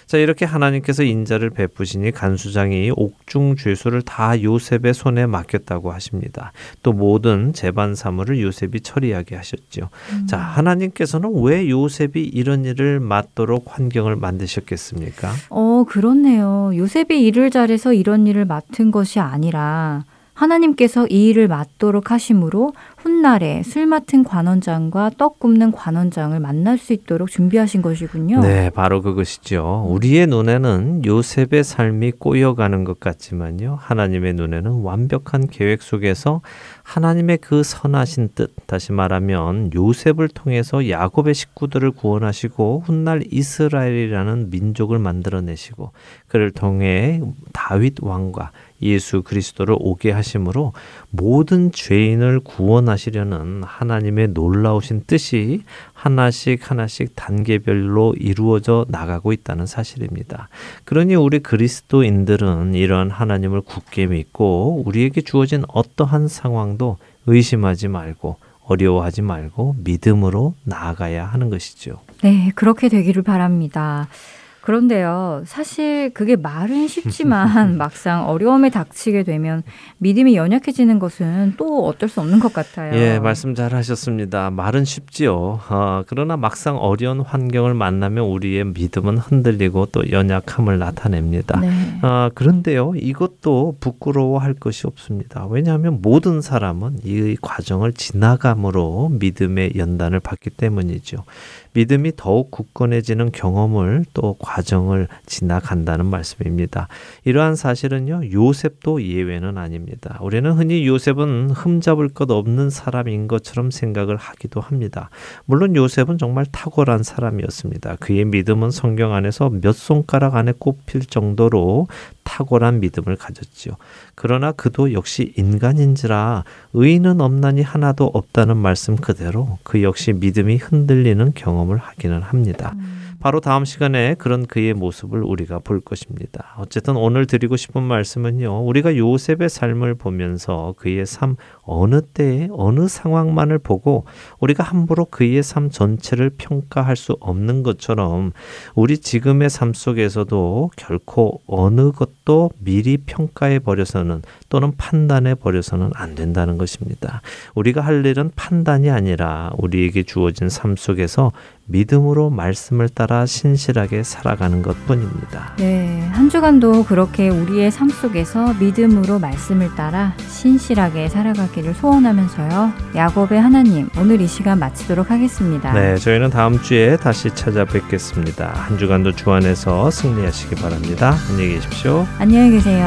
자, 이렇게 하나님께서 인자를 베푸시니 간수장이 옥중 죄수를 다 요셉의 손에 맡겼다고 하십니다. 또 모든 재반 사물을 요셉이 처리하게 하셨죠. 음. 자, 하나님께서는 왜 요셉이 이런 일을 맡도록 환경을 만드셨겠습니까? 어, 그렇네요. 요셉이 일을 잘해서 이런 일을 맡은 것이 아니라 하나님께서 이 일을 맡도록 하심으로 훗날에 술 맡은 관원장과 떡 굽는 관원장을 만날 수 있도록 준비하신 것이군요. 네, 바로 그것이죠. 우리의 눈에는 요셉의 삶이 꼬여가는 것 같지만요. 하나님의 눈에는 완벽한 계획 속에서 하나님의 그 선하신 뜻, 다시 말하면 요셉을 통해서 야곱의 식구들을 구원하시고 훗날 이스라엘이라는 민족을 만들어내시고 그를 통해 다윗 왕과 예수 그리스도를 오게 하심으로 모든 죄인을 구원하시려는 하나님의 놀라우신 뜻이 하나씩 하나씩 단계별로 이루어져 나가고 있다는 사실입니다. 그러니 우리 그리스도인들은 이러한 하나님을 굳게 믿고 우리에게 주어진 어떠한 상황도 의심하지 말고 어려워하지 말고 믿음으로 나아가야 하는 것이죠. 네, 그렇게 되기를 바랍니다. 그런데요, 사실 그게 말은 쉽지만 막상 어려움에 닥치게 되면 믿음이 연약해지는 것은 또 어쩔 수 없는 것 같아요. 예, 말씀 잘 하셨습니다. 말은 쉽지요. 어, 그러나 막상 어려운 환경을 만나면 우리의 믿음은 흔들리고 또 연약함을 나타냅니다. 네. 어, 그런데요, 이것도 부끄러워할 것이 없습니다. 왜냐하면 모든 사람은 이 과정을 지나감으로 믿음의 연단을 받기 때문이죠. 믿음이 더욱 굳건해지는 경험을 또 과정을 지나간다는 말씀입니다. 이러한 사실은요, 요셉도 예외는 아닙니다. 우리는 흔히 요셉은 흠잡을 것 없는 사람인 것처럼 생각을 하기도 합니다. 물론 요셉은 정말 탁월한 사람이었습니다. 그의 믿음은 성경 안에서 몇 손가락 안에 꼽힐 정도로 탁월한 믿음을 가졌지요. 그러나 그도 역시 인간인지라 의인은 없나니 하나도 없다는 말씀 그대로 그 역시 믿음이 흔들리는 경험을 하기는 합니다. 음. 바로 다음 시간에 그런 그의 모습을 우리가 볼 것입니다. 어쨌든 오늘 드리고 싶은 말씀은요, 우리가 요셉의 삶을 보면서 그의 삶 어느 때에 어느 상황만을 보고 우리가 함부로 그의 삶 전체를 평가할 수 없는 것처럼 우리 지금의 삶 속에서도 결코 어느 것도 미리 평가해 버려서는 또는 판단해 버려서는 안 된다는 것입니다. 우리가 할 일은 판단이 아니라 우리에게 주어진 삶 속에서 믿음으로 말씀을 따라 신실하게 살아가는 것뿐입니다. 네, 한 주간도 그렇게 우리의 삶 속에서 믿음으로 말씀을 따라 신실하게 살아가기를 소원하면서요, 야곱의 하나님, 오늘 이 시간 마치도록 하겠습니다. 네, 저희는 다음 주에 다시 찾아뵙겠습니다. 한 주간도 주 안에서 승리하시기 바랍니다. 안녕히 계십시오. 안녕히 계세요.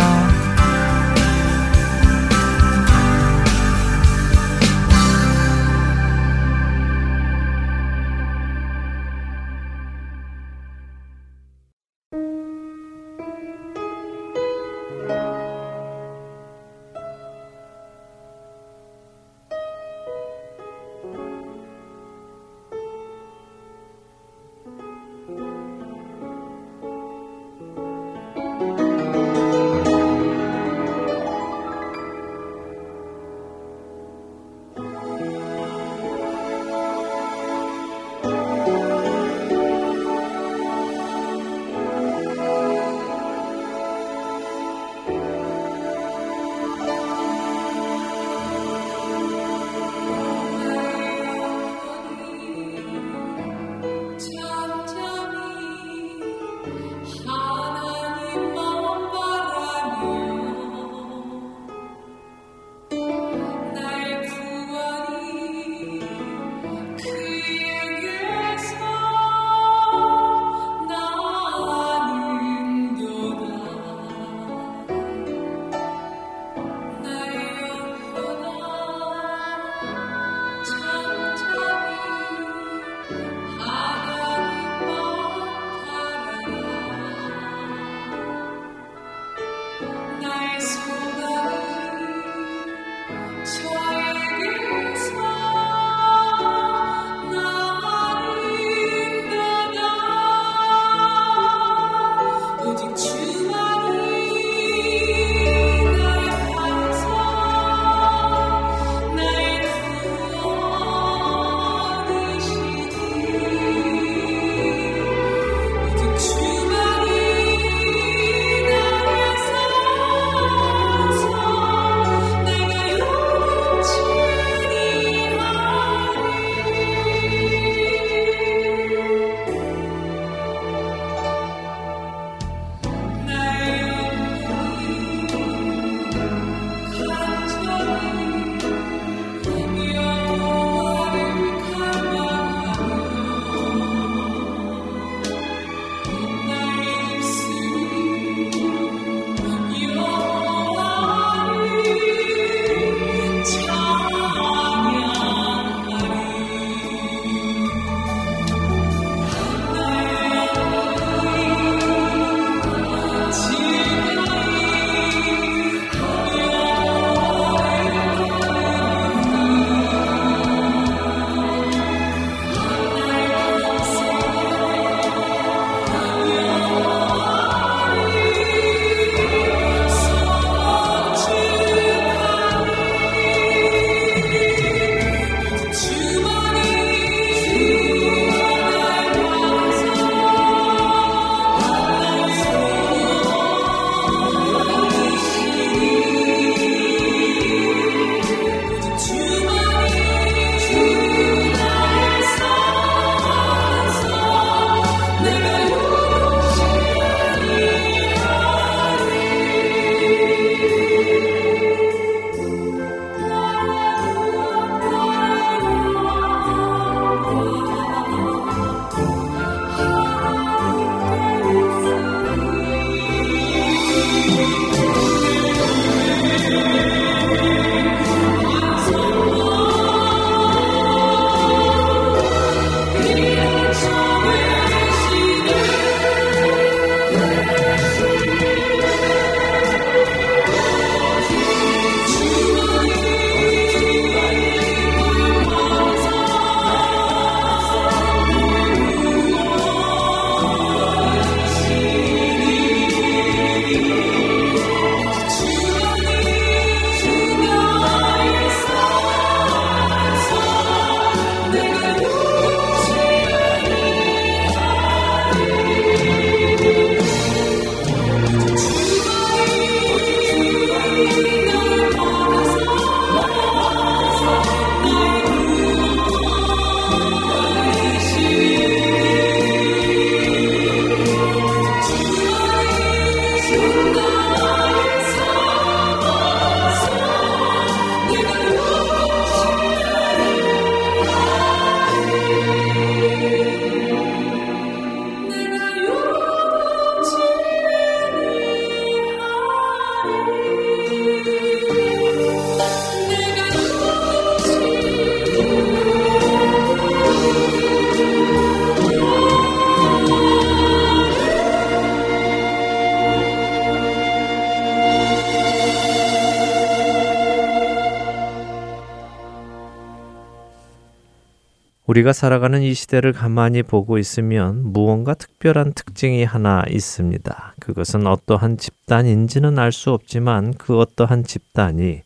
우리가 살아가는 이 시대를 가만히 보고 있으면 무언가 특별한 특징이 하나 있습니다. 그것은 어떠한 집단인지는 알 수 없지만 그 어떠한 집단이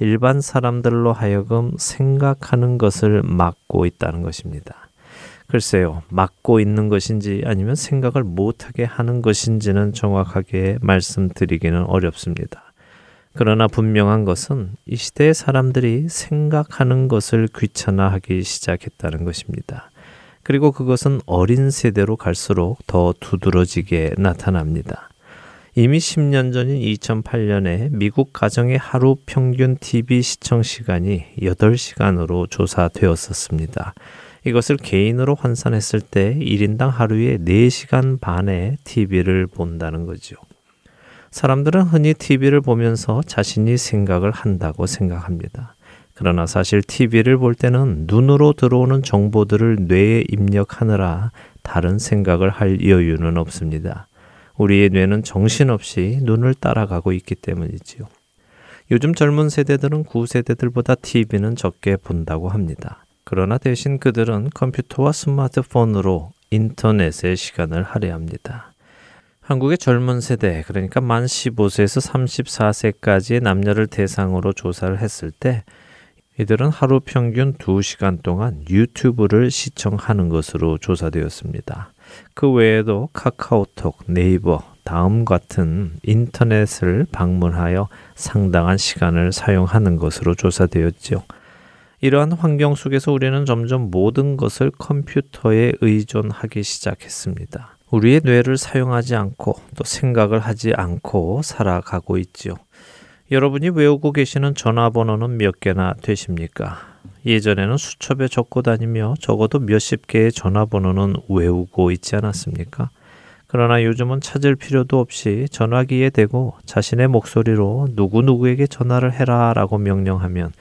일반 사람들로 하여금 생각하는 것을 막고 있다는 것입니다. 글쎄요, 막고 있는 것인지 아니면 생각을 못하게 하는 것인지는 정확하게 말씀드리기는 어렵습니다. 그러나 분명한 것은 이 시대의 사람들이 생각하는 것을 귀찮아하기 시작했다는 것입니다. 그리고 그것은 어린 세대로 갈수록 더 두드러지게 나타납니다. 이미 십 년 전인 이천팔 년에 미국 가정의 하루 평균 티비 시청 시간이 여덟 시간으로 조사되었었습니다. 이것을 개인으로 환산했을 때 일 인당 하루에 네 시간 반의 티비를 본다는 거죠. 사람들은 흔히 티비를 보면서 자신이 생각을 한다고 생각합니다. 그러나 사실 티비를 볼 때는 눈으로 들어오는 정보들을 뇌에 입력하느라 다른 생각을 할 여유는 없습니다. 우리의 뇌는 정신없이 눈을 따라가고 있기 때문이지요. 요즘 젊은 세대들은 구세대들보다 티비는 적게 본다고 합니다. 그러나 대신 그들은 컴퓨터와 스마트폰으로 인터넷에 시간을 할애합니다. 한국의 젊은 세대, 그러니까 만 십오 세에서 삼십사 세까지의 남녀를 대상으로 조사를 했을 때 이들은 하루 평균 두 시간 동안 유튜브를 시청하는 것으로 조사되었습니다. 그 외에도 카카오톡, 네이버, 다음 같은 인터넷을 방문하여 상당한 시간을 사용하는 것으로 조사되었죠. 이러한 환경 속에서 우리는 점점 모든 것을 컴퓨터에 의존하기 시작했습니다. 우리의 뇌를 사용하지 않고 또 생각을 하지 않고 살아가고 있죠. 여러분이 외우고 계시는 전화번호는 몇 개나 되십니까? 예전에는 수첩에 적고 다니며 적어도 몇십 개의 전화번호는 외우고 있지 않았습니까? 그러나 요즘은 찾을 필요도 없이 전화기에 대고 자신의 목소리로 누구누구에게 전화를 해라 라고 명령하면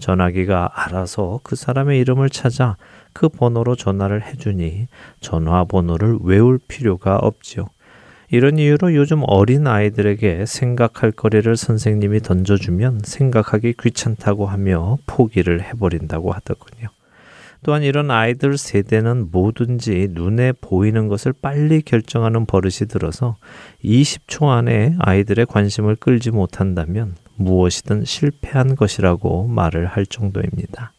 전화기가 알아서 그 사람의 이름을 찾아 그 번호로 전화를 해주니 전화번호를 외울 필요가 없지요. 이런 이유로 요즘 어린 아이들에게 생각할 거리를 선생님이 던져주면 생각하기 귀찮다고 하며 포기를 해버린다고 하더군요. 또한 이런 아이들 세대는 뭐든지 눈에 보이는 것을 빨리 결정하는 버릇이 들어서 이십 초 안에 아이들의 관심을 끌지 못한다면 무엇이든 실패한 것이라고 말을 할 정도입니다.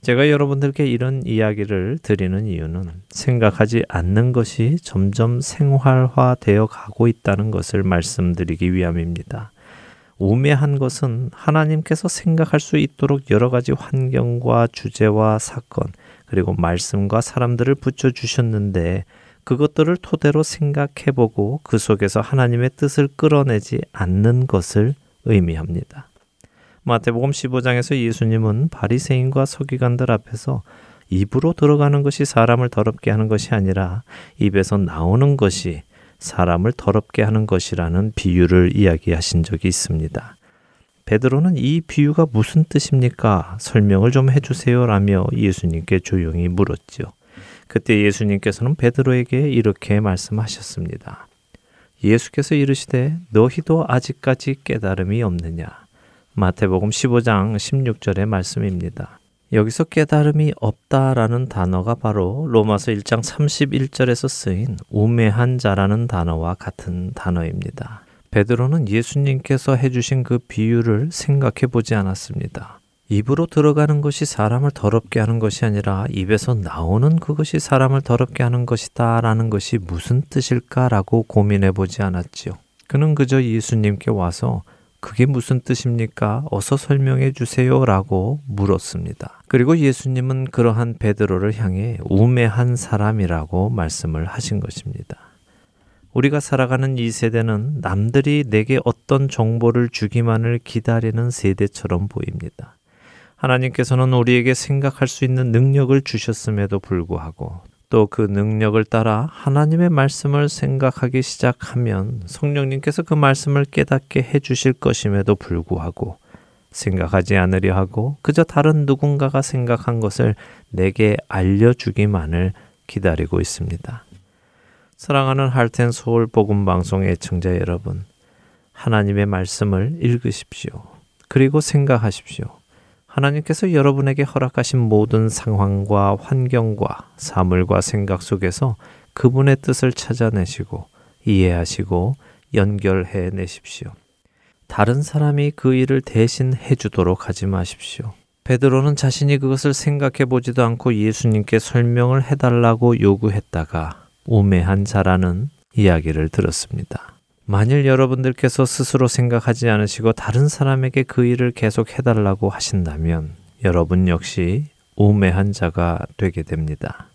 제가 여러분들께 이런 이야기를 드리는 이유는 생각하지 않는 것이 점점 생활화되어 가고 있다는 것을 말씀드리기 위함입니다. 우매한 것은 하나님께서 생각할 수 있도록 여러 가지 환경과 주제와 사건, 그리고 말씀과 사람들을 붙여주셨는데 그것들을 토대로 생각해보고 그 속에서 하나님의 뜻을 끌어내지 않는 것을 의미합니다. 마태복음 십오 장에서 예수님은 바리새인과 서기관들 앞에서 입으로 들어가는 것이 사람을 더럽게 하는 것이 아니라 입에서 나오는 것이 사람을 더럽게 하는 것이라는 비유를 이야기하신 적이 있습니다. 베드로는 이 비유가 무슨 뜻입니까? 설명을 좀 해주세요 라며 예수님께 조용히 물었죠. 그때 예수님께서는 베드로에게 이렇게 말씀하셨습니다. 예수께서 이르시되 너희도 아직까지 깨달음이 없느냐. 마태복음 십오 장 십육 절의 말씀입니다. 여기서 깨달음이 없다라는 단어가 바로 로마서 일 장 삼십일 절에서 쓰인 우매한 자라는 단어와 같은 단어입니다. 베드로는 예수님께서 해주신 그 비유를 생각해보지 않았습니다. 입으로 들어가는 것이 사람을 더럽게 하는 것이 아니라 입에서 나오는 그것이 사람을 더럽게 하는 것이다 라는 것이 무슨 뜻일까라고 고민해보지 않았지요. 그는 그저 예수님께 와서 그게 무슨 뜻입니까? 어서 설명해 주세요 라고 물었습니다. 그리고 예수님은 그러한 베드로를 향해 우매한 사람이라고 말씀을 하신 것입니다. 우리가 살아가는 이 세대는 남들이 내게 어떤 정보를 주기만을 기다리는 세대처럼 보입니다. 하나님께서는 우리에게 생각할 수 있는 능력을 주셨음에도 불구하고 또 그 능력을 따라 하나님의 말씀을 생각하기 시작하면 성령님께서 그 말씀을 깨닫게 해주실 것임에도 불구하고 생각하지 않으려 하고 그저 다른 누군가가 생각한 것을 내게 알려주기만을 기다리고 있습니다. 사랑하는 하트앤서울 복음방송 애청자 여러분, 하나님의 말씀을 읽으십시오. 그리고 생각하십시오. 하나님께서 여러분에게 허락하신 모든 상황과 환경과 사물과 생각 속에서 그분의 뜻을 찾아내시고 이해하시고 연결해 내십시오. 다른 사람이 그 일을 대신 해주도록 하지 마십시오. 베드로는 자신이 그것을 생각해 보지도 않고 예수님께 설명을 해달라고 요구했다가 우매한 자라는 이야기를 들었습니다. 만일 여러분들께서 스스로 생각하지 않으시고 다른 사람에게 그 일을 계속 해달라고 하신다면 여러분 역시 우매한 자가 되게 됩니다.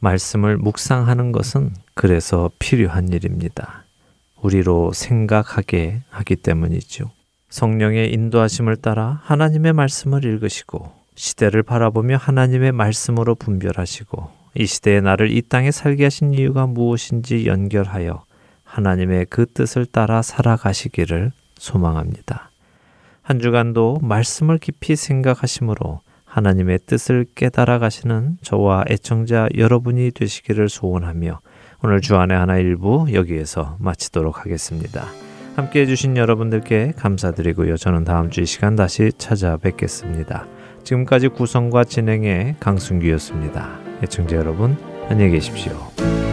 말씀을 묵상하는 것은 그래서 필요한 일입니다. 우리로 생각하게 하기 때문이죠. 성령의 인도하심을 따라 하나님의 말씀을 읽으시고 시대를 바라보며 하나님의 말씀으로 분별하시고 이 시대의 나를 이 땅에 살게 하신 이유가 무엇인지 연결하여 하나님의 그 뜻을 따라 살아가시기를 소망합니다. 한 주간도 말씀을 깊이 생각하심으로 하나님의 뜻을 깨달아 가시는 저와 애청자 여러분이 되시기를 소원하며 오늘 주안의 하나 일부 여기에서 마치도록 하겠습니다. 함께해 주신 여러분들께 감사드리고요. 저는 다음 주 이 시간 다시 찾아뵙겠습니다. 지금까지 구성과 진행의 강순규였습니다. 애청자 여러분 안녕히 계십시오.